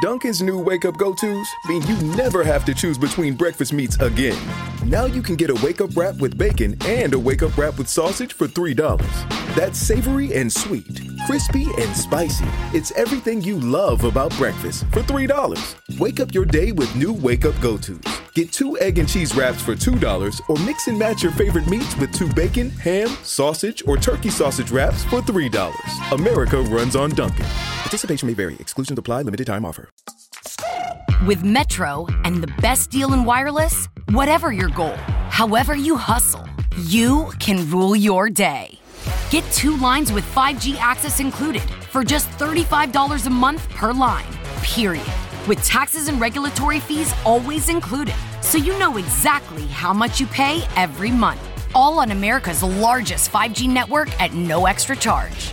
Dunkin's new wake-up go-tos mean you never have to choose between breakfast meats again. Now you can get a wake-up wrap with bacon and a wake-up wrap with sausage for $3. That's savory and sweet, crispy and spicy. It's everything you love about breakfast for $3. Wake up your day with new wake-up go-tos. Get 2 egg and cheese wraps for $2 or mix and match your favorite meats with 2 bacon, ham, sausage, or turkey sausage wraps for $3. America runs on Dunkin'. Participation may vary. Exclusions apply. Limited time offer. With Metro and the best deal in wireless, whatever your goal, however you hustle, you can rule your day. Get 2 lines with 5G access included for just $35 a month per line, period. With taxes and regulatory fees always included, so you know exactly how much you pay every month. All on America's largest 5G network at no extra charge.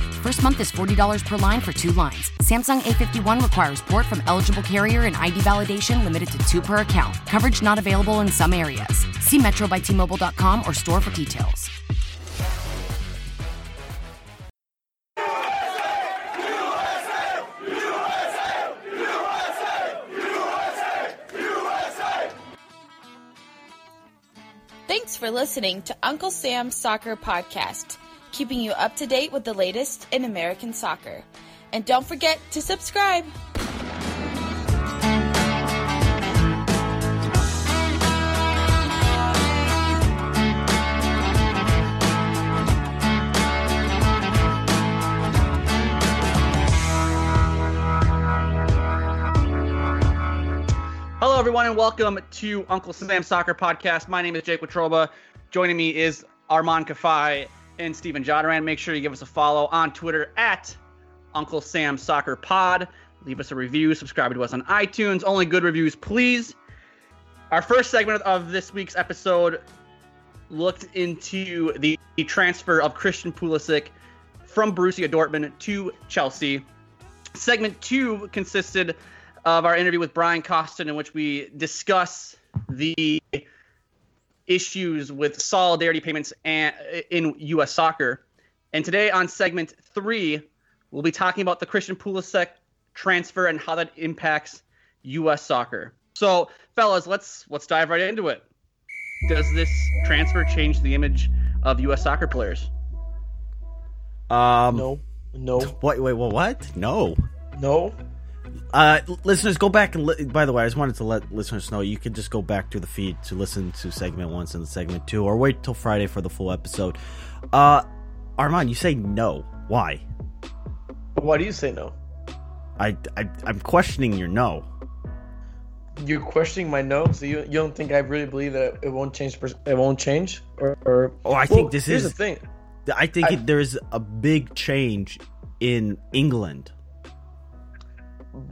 First month is $40 per line for 2 lines. Samsung A51 requires port from eligible carrier and ID validation, limited to 2 per account. Coverage not available in some areas. See Metro by T-Mobile.com or store for details. Thanks for listening to Uncle Sam's Soccer Podcast, keeping you up to date with the latest in American soccer. And don't forget to subscribe. Hello, everyone, and welcome to Uncle Sam's Soccer Podcast. My name is Jake Watroba. Joining me is Armand Kafai and Stephen Joderan. Make sure you give us a follow on Twitter at Uncle Sam Soccer Pod. Leave us a review. Subscribe to us on iTunes. Only good reviews, please. Our first segment of this week's episode looked into the transfer of Christian Pulisic from Borussia Dortmund to Chelsea. Segment 2 consisted of our interview with Brian Kostin, in which we discuss the issues with solidarity payments and in U.S. soccer. And today on segment 3, we'll be talking about the Christian Pulisic transfer and how that impacts U.S. soccer. So, fellas, let's dive right into it. Does this transfer change the image of U.S. soccer players? No. What? No. Listeners, go back and by the way, I just wanted to let listeners know you can just go back to the feed to listen to segment 1 and segment 2, or wait till Friday for the full episode. Armand, you say no. Why? Why do you say no? I'm questioning your no. You're questioning my no, so you don't think I really believe that it won't change? It won't change, here's the thing. I think there's a big change in England.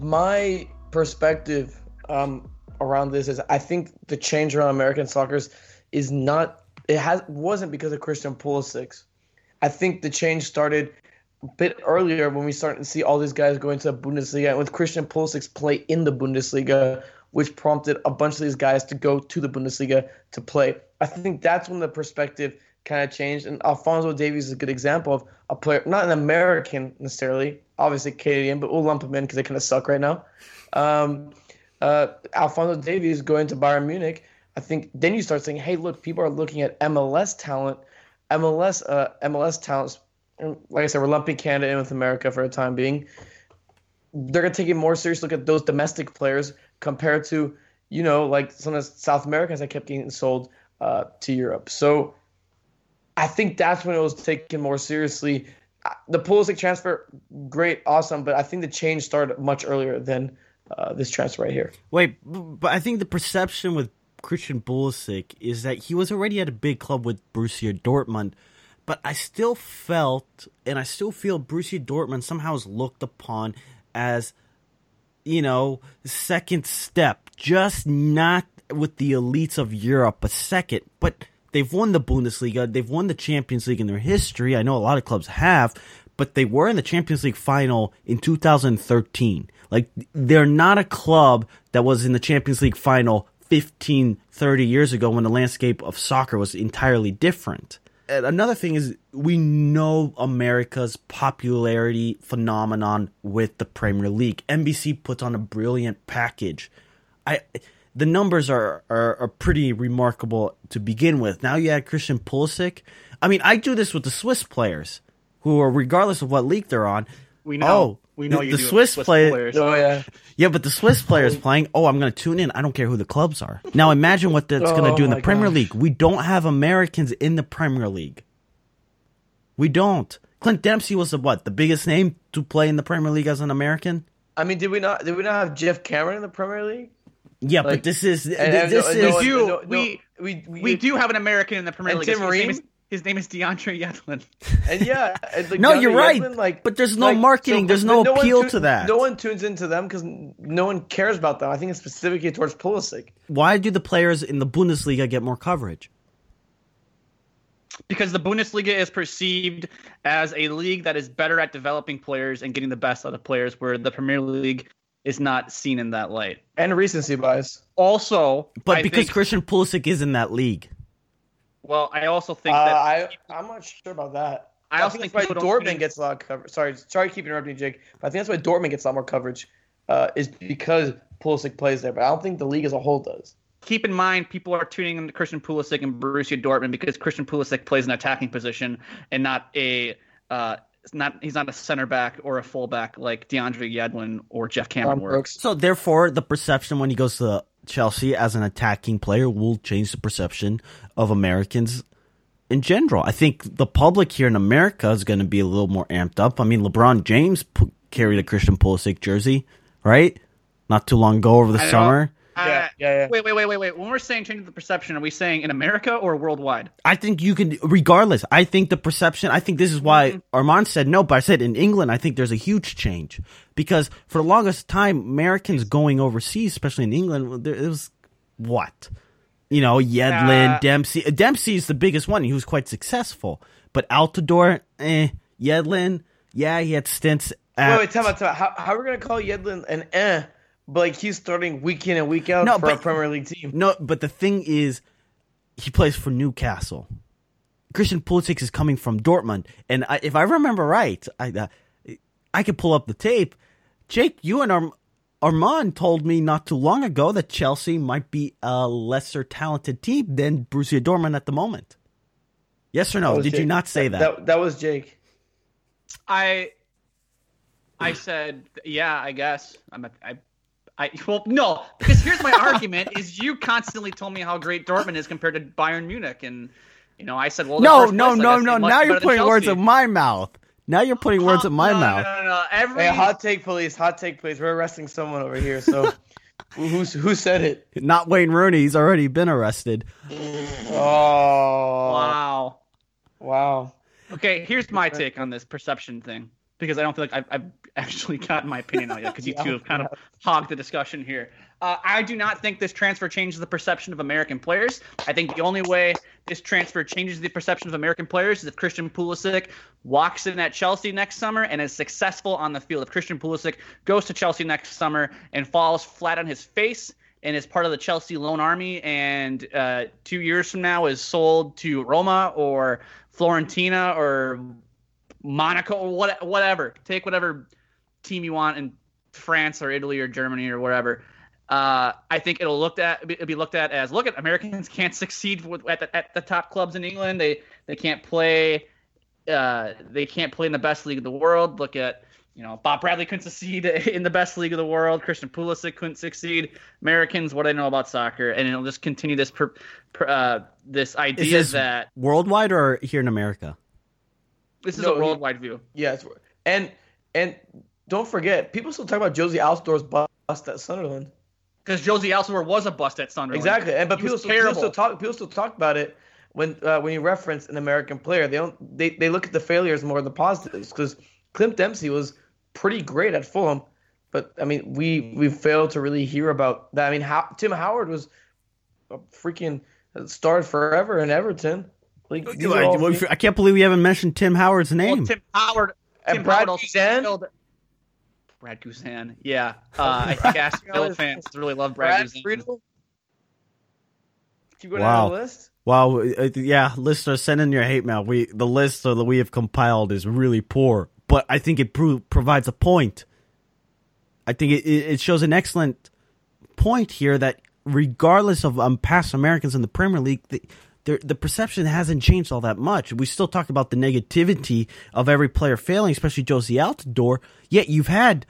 My perspective around this is I think the change around American soccer is not – wasn't because of Christian Pulisic. I think the change started a bit earlier when we started to see all these guys going to the Bundesliga, and with Christian Pulisic's play in the Bundesliga, which prompted a bunch of these guys to go to the Bundesliga to play. I think that's when the perspective kind of changed, and Alphonso Davies is a good example of a player – not an American necessarily – obviously Canadian, but we'll lump him in because they kind of suck right now. Alphonso Davies going to Bayern Munich. I think then you start saying, hey, look, people are looking at MLS talent. Like I said, we're lumping Canada in with America for the time being. They're going to take a more serious look at those domestic players compared to, like some of the South Americans that kept getting sold to Europe. So I think that's when it was taken more seriously. The Pulisic transfer, great, awesome, but I think the change started much earlier than this transfer right here. Wait, but I think the perception with Christian Pulisic is that he was already at a big club with Borussia Dortmund, but I still felt, and I still feel, Borussia Dortmund somehow is looked upon as, second step, just not with the elites of Europe, but second, but... They've won the Bundesliga. They've won the Champions League in their history. I know a lot of clubs have, but they were in the Champions League final in 2013. Like, they're not a club that was in the Champions League final 15, 30 years ago when the landscape of soccer was entirely different. And another thing is, we know America's popularity phenomenon with the Premier League. NBC puts on a brilliant package. The numbers are pretty remarkable to begin with. Now you add Christian Pulisic. I mean, I do this with the Swiss players, who are, regardless of what league they're on. We know. We know you the Swiss players. Oh, yeah. Yeah, but the Swiss players playing, oh, I'm going to tune in. I don't care who the clubs are. Now imagine what that's going to do in the Premier League. We don't have Americans in the Premier League. We don't. Clint Dempsey was the biggest name to play in the Premier League as an American? I mean, did we not have Geoff Cameron in the Premier League? Yeah, but we do have an American in the Premier League. Tim Ream? His name is DeAndre Yedlin. And yeah. No, DeAndre, you're right. Yedlin, but there's no marketing. So there's no appeal to that. No one tunes into them because no one cares about them. I think it's specifically towards Pulisic. Why do the players in the Bundesliga get more coverage? Because the Bundesliga is perceived as a league that is better at developing players and getting the best out of players, where the Premier League is not seen in that light. And recency bias. Also, because Christian Pulisic is in that league. Well, I also think that I'm not sure about that. I also think that's why Dortmund gets a lot of coverage. Sorry, to keep interrupting, Jake. But I think that's why Dortmund gets a lot more coverage, is because Pulisic plays there. But I don't think the league as a whole does. Keep in mind, people are tuning into Christian Pulisic and Borussia Dortmund because Christian Pulisic plays an attacking position and not a he's not a center back or a fullback like DeAndre Yedlin or Geoff Cameron were. So therefore, the perception when he goes to Chelsea as an attacking player will change the perception of Americans in general. I think the public here in America is going to be a little more amped up. I mean, LeBron James carried a Christian Pulisic jersey, right? Not too long ago over the summer. Yeah. Wait. When we're saying changing the perception, are we saying in America or worldwide? I think you can, regardless. I think the perception, I think this is why Armand said no, but I said in England, I think there's a huge change. Because for the longest time, Americans going overseas, especially in England, it was what? You know, Yedlin, Dempsey. Dempsey is the biggest one. He was quite successful. But Altidore, Yedlin, he had stints at... Wait, tell me. How are we going to call Yedlin an But he's starting week in and week out for a Premier League team. No, but the thing is, he plays for Newcastle. Christian Pulisic is coming from Dortmund, and if I remember right, I could pull up the tape. Jake, you and Armand told me not too long ago that Chelsea might be a lesser talented team than Borussia Dortmund at the moment. Yes or no? Did Jake. You not say that? That was Jake. I said, yeah, I guess. No, because here's my argument: is you constantly told me how great Dortmund is compared to Bayern Munich, and I said, well, no. Now you're putting words in my mouth. Now you're putting words in my mouth. No. Hey, hot take, please. We're arresting someone over here. So, who said it? Not Wayne Rooney. He's already been arrested. Oh, wow. Okay, here's my take on this perception thing. Because I don't feel like I've actually gotten my opinion out yet, because you two have kind of hogged the discussion here. I do not think this transfer changes the perception of American players. I think the only way this transfer changes the perception of American players is if Christian Pulisic walks in at Chelsea next summer and is successful on the field. If Christian Pulisic goes to Chelsea next summer and falls flat on his face and is part of the Chelsea Lone Army and 2 years from now is sold to Roma or Fiorentina or Monaco or whatever. Take whatever team you want in France or Italy or Germany or wherever. I think it'll be looked at as Americans can't succeed at the top clubs in England. They can't play. They can't play in the best league of the world. Look at Bob Bradley couldn't succeed in the best league of the world. Christian Pulisic couldn't succeed. Americans, what do they know about soccer? And it'll just continue this this idea. Is this that worldwide or here in America? This is a worldwide view. Yes, yeah, and don't forget, people still talk about Jozy Altidore's bust at Sunderland. Because Jozy Altidore was a bust at Sunderland. Exactly, but people still talk about it when you reference an American player. They look at the failures more than the positives. Because Clint Dempsey was pretty great at Fulham, but I mean we failed to really hear about that. I mean, Tim Howard was a freaking starred forever in Everton. I can't believe we haven't mentioned Tim Howard's name. Well, Tim Howard And Brad Guzan? Brad Guzan, yeah. I think Aston Villa fans really love Brad Guzan. Friedel? Keep going down the list. Wow, yeah, listeners, send in your hate mail. The list that we have compiled is really poor, but I think it provides a point. I think it shows an excellent point here that regardless of past Americans in the Premier League, the perception hasn't changed all that much. We still talk about the negativity of every player failing, especially Jozy Altidore, yet you've had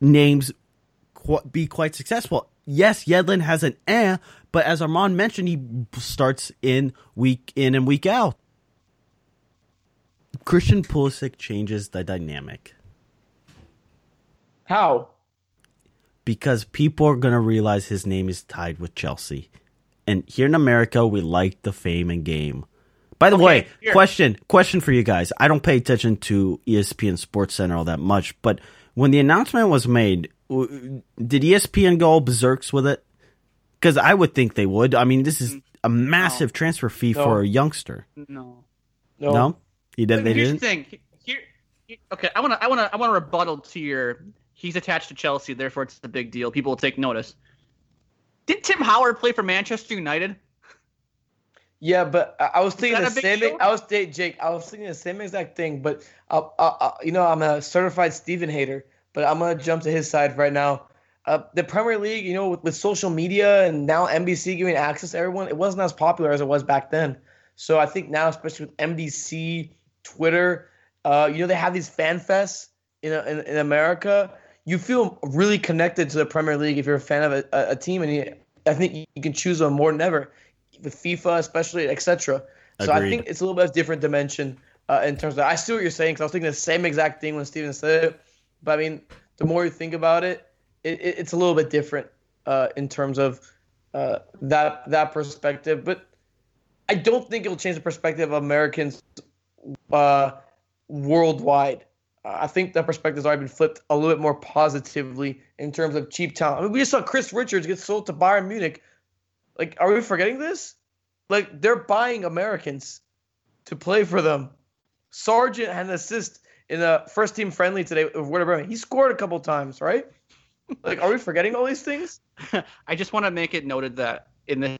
names be quite successful. Yes, Yedlin has an but as Armand mentioned, he starts in and week out. Christian Pulisic changes the dynamic. How? Because people are going to realize his name is tied with Chelsea. And here in America, we like the fame and game. By the way, question for you guys. I don't pay attention to ESPN Sports Center all that much, but when the announcement was made, did ESPN go all berserks with it? Because I would think they would. I mean, this is a massive transfer fee for a youngster. No. Here's the thing. I want to rebuttal to your. He's attached to Chelsea, therefore it's a big deal. People will take notice. Did Tim Howard play for Manchester United? Yeah, but I was thinking the same. I was thinking the same exact thing. But I'm a certified Steven hater. But I'm gonna jump to his side right now. The Premier League, with social media and now NBC giving access to everyone, it wasn't as popular as it was back then. So I think now, especially with NBC, Twitter, they have these fan fests in America. You feel really connected to the Premier League if you're a fan of a team, and I think you can choose them more than ever with FIFA, especially, etc. So I think it's a little bit of a different dimension in terms of. I see what you're saying because I was thinking the same exact thing when Steven said it. But I mean, the more you think about it, it's a little bit different in terms of that perspective. But I don't think it'll change the perspective of Americans worldwide. I think that perspective's already been flipped a little bit more positively in terms of cheap talent. I mean, we just saw Chris Richards get sold to Bayern Munich. Like, are we forgetting this? Like, they're buying Americans to play for them. Sargent had an assist in a first-team friendly today with Werder Bremen. He scored a couple times, right? Like, are we forgetting all these things? I just want to make it noted that in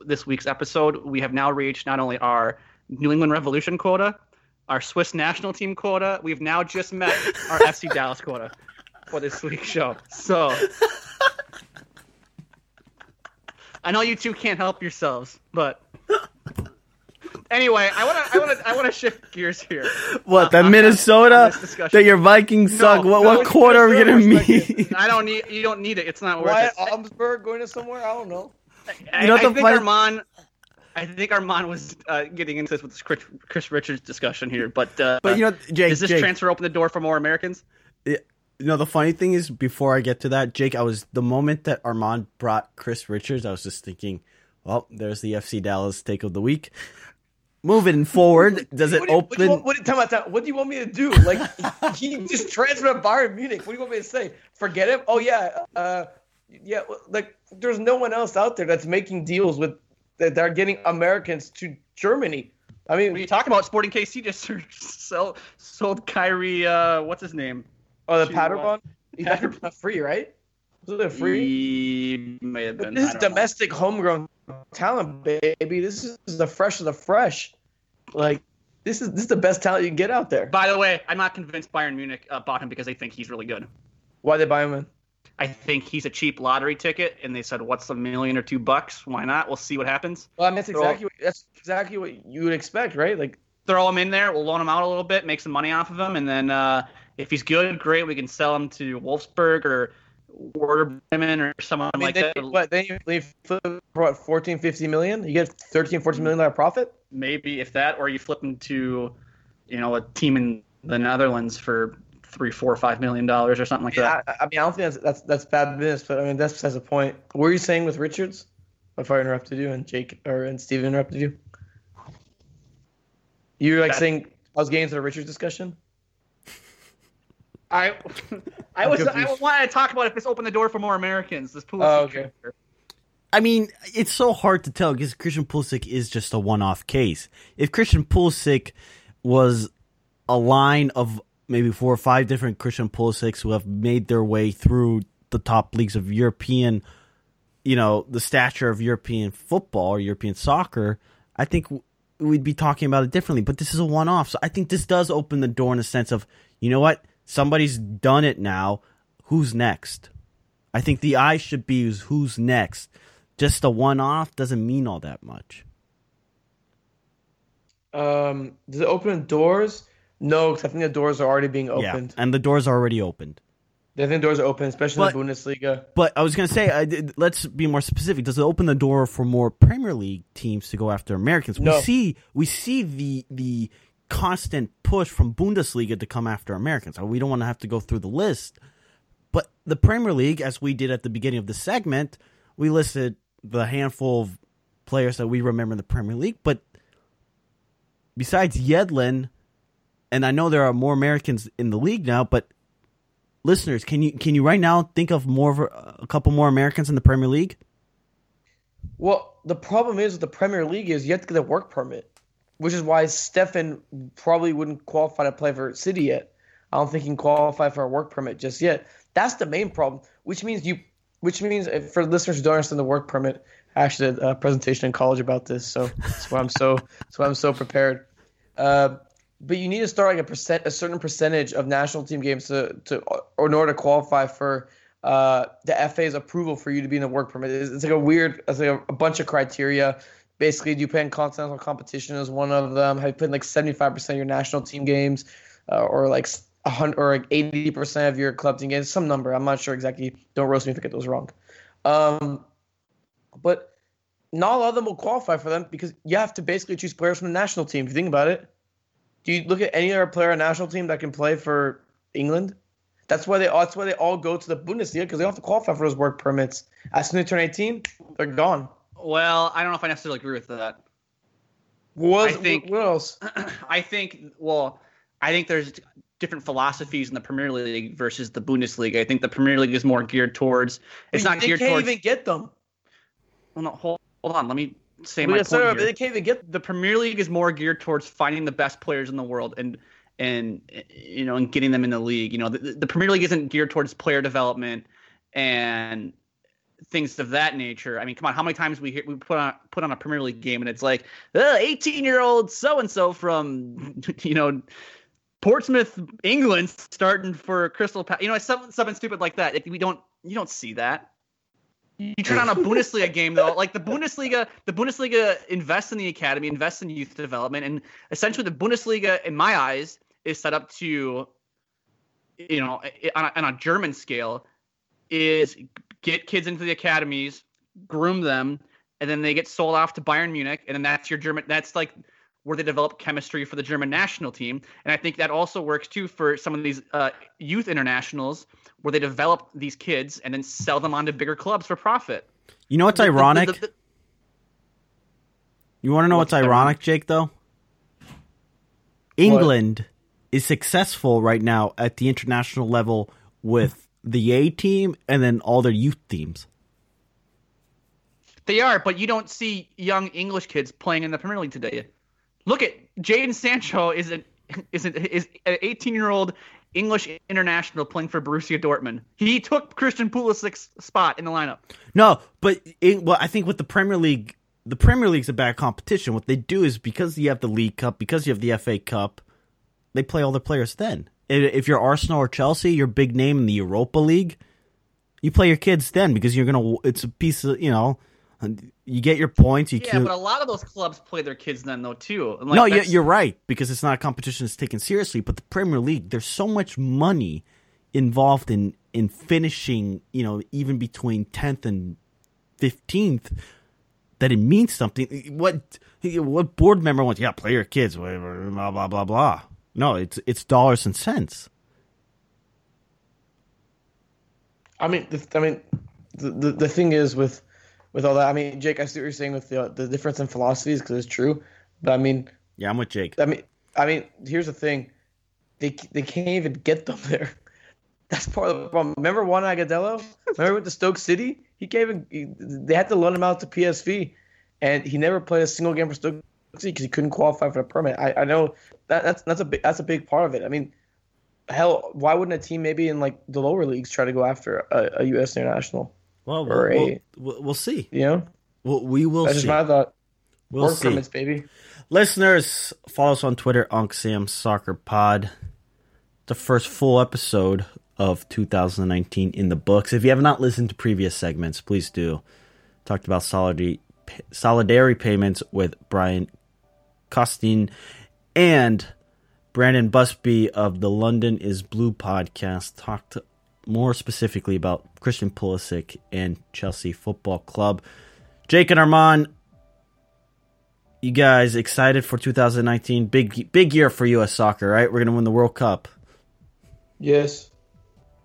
this week's episode, we have now reached not only our New England Revolution quota, our Swiss national team quota. We've now just met our FC Dallas quota for this week's show. So I know you two can't help yourselves, but anyway, I want to shift gears here. What, that Minnesota? That your Vikings suck? What quarter are we gonna meet? You don't need it. It's not worth it. Why Augsburg going to somewhere? I don't know. I think Armand was getting into this with this Chris Richards discussion here, but Jake, does this transfer open the door for more Americans? The funny thing is, before I get to that, Jake, the moment that Armand brought Chris Richards, I was just thinking, well, there's the FC Dallas take of the week. Moving forward, does it open? What do you want me to do? Like, he just transferred to Bayern Munich. What do you want me to say? Forget him? Oh yeah, like, there's no one else out there that's making deals with that are getting Americans to Germany. I mean, when you talk about Sporting KC just sold Kyrie. What's his name? Oh, the Paderborn. He's not free, right? Was it free? He may have been. But this is domestic, homegrown talent, baby. This is the fresh of the fresh. Like, this is the best talent you can get out there. By the way, I'm not convinced Bayern Munich bought him because they think he's really good. Why they buy him in? I think he's a cheap lottery ticket, and they said, "What's $1 million or $2? Why not? We'll see what happens." Well, I mean, that's exactly what you would expect, right? Like, throw him in there, we'll loan him out a little bit, make some money off of him, and then if he's good, great, we can sell him to Wolfsburg or Werder Bremen or someone that. What, then you flip him for what, $14-15 million? You get $13-14 million profit? Maybe if that, or you flip him to, a team in the Netherlands for $3, $4, $5 million or something like that. Yeah, I mean, I don't think that's bad business, but I mean, that's besides the point. What were you saying with Richards? If I interrupted you, and Jake and Steven interrupted you, you were saying I was getting into the Richards discussion. I wanted to talk about if this opened the door for more Americans. This Pulisic. Oh, okay. Character. I mean, it's so hard to tell because Christian Pulisic is just a one-off case. If Christian Pulisic was a line of maybe 4 or 5 different Christian Pulisics who have made their way through the top leagues of European, you know, the stature of European football or European soccer, I think we'd be talking about it differently. But this is a one-off. So I think this does open the door in a sense of, you know what, somebody's done it now. Who's next? I think the eye should be who's next. Just a one-off doesn't mean all that much. Does it open doors? No, because I think the doors are already being opened. Yeah, and the doors are already opened. I think doors are open, especially in the Bundesliga. But I was going to say, let's be more specific. Does it open the door for more Premier League teams to go after Americans? No. We see the constant push from Bundesliga to come after Americans. We don't want to have to go through the list. But the Premier League, as we did at the beginning of the segment, we listed the handful of players that we remember in the Premier League. But besides Yedlin, and I know there are more Americans in the league now, but listeners, can you right now think of a couple more Americans in the Premier League? Well, the problem is with the Premier League is you have to get a work permit, which is why Stefan probably wouldn't qualify to play for City yet. I don't think he can qualify for a work permit just yet. That's the main problem, which means for listeners who don't understand the work permit, I actually did a presentation in college about this, so that's why I'm so prepared. But you need to start like a certain percentage of national team games to in order to qualify for the FA's approval for you to be in the work permit. It's like a bunch of criteria. Basically, do you play in continental competition is one of them? Have you played like 75% of your national team games, or like 100 or like 80% of your club team games? Some number. I'm not sure exactly. Don't roast me if I get those wrong. But not all of them will qualify for them because you have to basically choose players from the national team. If you think about it. Do you look at any other player on national team that can play for England? That's why they all go to the Bundesliga, because they don't have to qualify for those work permits. As soon as they turn 18, they're gone. Well, I don't know if I necessarily agree with that. What else? I think there's different philosophies in the Premier League versus the Bundesliga. I think the Premier League is more geared towards. They can't even get them. Well, no, hold on. Let me. They can't even get the Premier League is more geared towards finding the best players in the world and you know, and getting them in the league. You know, the Premier League isn't geared towards player development and things of that nature. I mean, come on, how many times we put on a Premier League game and it's like 18-year-old so and so from, you know, Portsmouth, England, starting for Crystal Palace. You know, something stupid like that. You don't see that. You turn on a Bundesliga game, though. Like the Bundesliga invests in the academy, invests in youth development, and essentially the Bundesliga, in my eyes, is set up to, you know, on a German scale, is get kids into the academies, groom them, and then they get sold off to Bayern Munich, and then that's your German. That's like where they develop chemistry for the German national team, and I think that also works too for some of these youth internationals, where they develop these kids and then sell them on to bigger clubs for profit. You know what's ironic? You want to know what's ironic, Jake, though? England is successful right now at the international level with the A team and then all their youth teams. They are, but you don't see young English kids playing in the Premier League today. Look at Jadon Sancho is an 18-year-old English international playing for Borussia Dortmund. He took Christian Pulisic's spot in the lineup. No, but I think with the Premier League's a bad competition. What they do is because you have the League Cup, because you have the FA Cup, they play all their players then. If you're Arsenal or Chelsea, your big name in the Europa League, you play your kids then because you're gonna. It's a piece of, you know. You get your points. But a lot of those clubs play their kids then, though, too. Like, no, you're right, because it's not a competition that's taken seriously. But the Premier League, there's so much money involved in finishing, you know, even between 10th and 15th, that it means something. What board member wants, yeah, play your kids, blah, blah, blah, blah. No, it's dollars and cents. I mean, the thing is with... With all that, I mean, Jake, I see what you're saying with the difference in philosophies, because it's true. But I mean, yeah, I'm with Jake. I mean, here's the thing: they can't even get them there. That's part of the problem. Remember Juan Agudelo? Remember with the Stoke City? They had to loan him out to PSV, and he never played a single game for Stoke City because he couldn't qualify for the permit. I know that's a big part of it. I mean, hell, why wouldn't a team maybe in like the lower leagues try to go after a U.S. international? Well, we'll see. You know, we will. That's see. Just my thought. We'll work see. Permits, baby. Listeners, follow us on Twitter, Uncle Sam's Soccer Pod. The first full episode of 2019 in the books. If you have not listened to previous segments, please do. Talked about solidarity payments with Brian Kostin and Brandon Busby of the London is Blue podcast. Talked more specifically about Christian Pulisic and Chelsea Football Club. Jake and Armand, you guys excited for 2019? Big year for U.S. soccer, right? We're going to win the World Cup. Yes.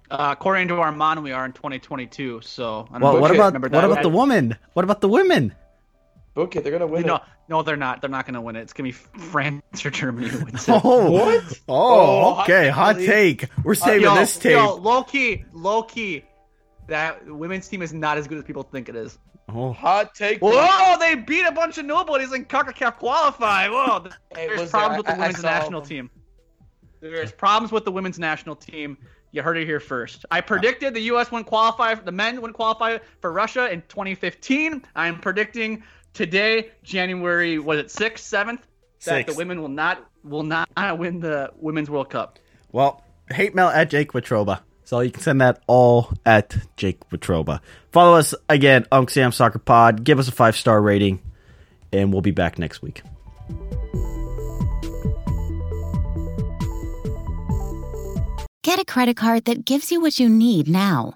According to Armand, we are in 2022. So, I don't know. What about the woman? What about the women? Book it. They're gonna win. No, they're not. They're not gonna win it. It's gonna be France or Germany who wins it. Oh, what? Oh, okay. Hot take. We're saving this tape. Yo, low key. That women's team is not as good as people think it is. Oh, hot take. Whoa! They beat a bunch of nobodies in CONCACAF qualify. Whoa! There's problems with the women's national team. There's problems with the women's national team. You heard it here first. I predicted the U.S. wouldn't qualify. The men wouldn't qualify for Russia in 2015. I am predicting today, January, was it 6th, 7th, that the women will not win the Women's World Cup. Well, hate mail at Jake Watroba. So you can send that all at Jake Watroba. Follow us again, Uncle Sam's Soccer Pod. Give us a 5-star rating, and we'll be back next week. Get a credit card that gives you what you need now.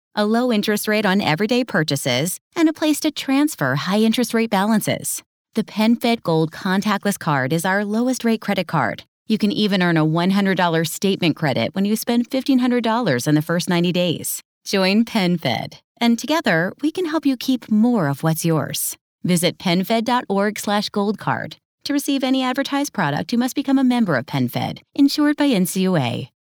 A low interest rate on everyday purchases, and a place to transfer high interest rate balances. The PenFed Gold Contactless Card is our lowest rate credit card. You can even earn a $100 statement credit when you spend $1,500 in the first 90 days. Join PenFed, and together we can help you keep more of what's yours. Visit PenFed.org/goldcard. To receive any advertised product, you must become a member of PenFed, insured by NCUA.